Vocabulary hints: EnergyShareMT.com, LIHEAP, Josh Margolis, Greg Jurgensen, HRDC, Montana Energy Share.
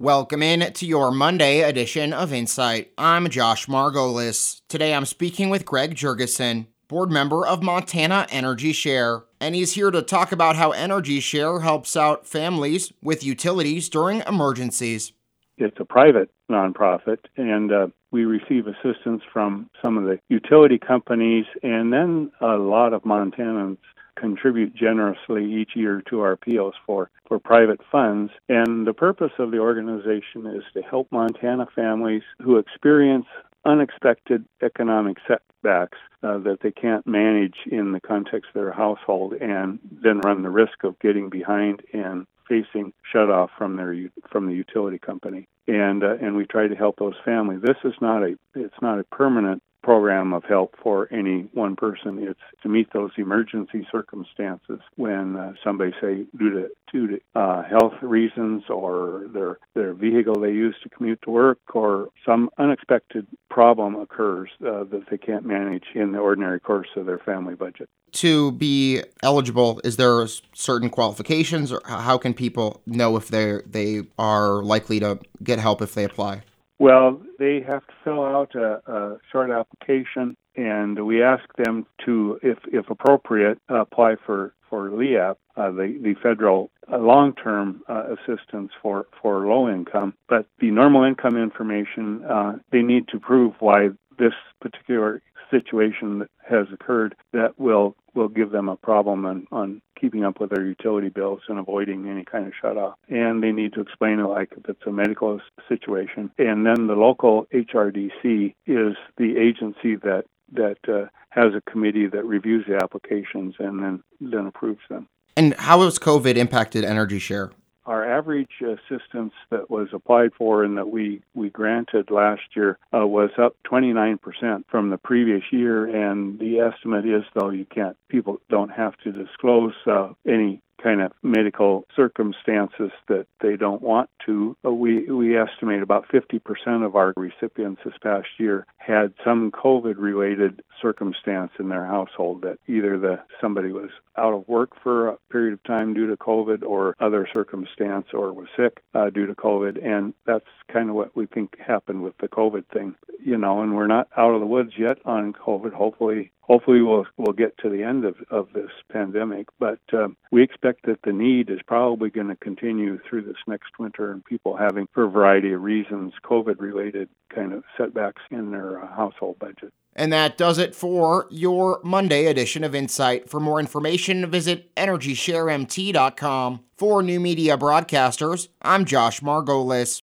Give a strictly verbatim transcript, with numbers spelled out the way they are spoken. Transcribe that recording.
Welcome in to your Monday edition of Insight. I'm Josh Margolis. Today I'm speaking with Greg Jurgensen, board member of Montana Energy Share, and he's here to talk about how Energy Share helps out families with utilities during emergencies. It's a private nonprofit, and uh, we receive assistance from some of the utility companies, and then a lot of Montanans contribute generously each year to our appeals for, for private funds. And the purpose of the organization is to help Montana families who experience unexpected economic setbacks uh, that they can't manage in the context of their household and then run the risk of getting behind and facing shutoff from their from the utility company. And uh, and we try to help those families. This is not a it's not a permanent program of help for any one person. It's to meet those emergency circumstances when uh, somebody, say, due to due to uh, health reasons or their their vehicle they use to commute to work or some unexpected problem occurs uh, that they can't manage in the ordinary course of their family budget. To be eligible, is there certain qualifications, or how can people know if they they are likely to get help if they apply? Well, they have to fill out a, a short application, and we ask them to, if if appropriate, apply for, for LIHEAP, uh, the, the federal uh, long-term uh, assistance for, for low income. But the normal income information, uh, they need to prove why this particular situation that has occurred that will, will give them a problem on, on keeping up with their utility bills and avoiding any kind of shutoff. And they need to explain it like if it's a medical situation. And then the local H R D C is the agency that, that uh, has a committee that reviews the applications and then, then approves them. And how has COVID impacted Energy Share? Our average assistance that was applied for and that we, we granted last year uh, was up twenty-nine percent from the previous year, and the estimate is, though, you can't, people don't have to disclose uh, any kind of medical circumstances that they don't want to. We we estimate about fifty percent of our recipients this past year had some COVID-related circumstance in their household, that either the somebody was out of work for a period of time due to COVID or other circumstance, or was sick uh, due to COVID. And that's kind of what we think happened with the COVID thing, you know, and we're not out of the woods yet on COVID. Hopefully, hopefully we'll we'll get to the end of, of this pandemic, but um, we expect that the need is probably going to continue through this next winter, and people having, for a variety of reasons, COVID-related kind of setbacks in their uh, household budget. And that does it for your Monday edition of Insight. For more information, visit Energy Share M T dot com. For New Media Broadcasters, I'm Josh Margolis.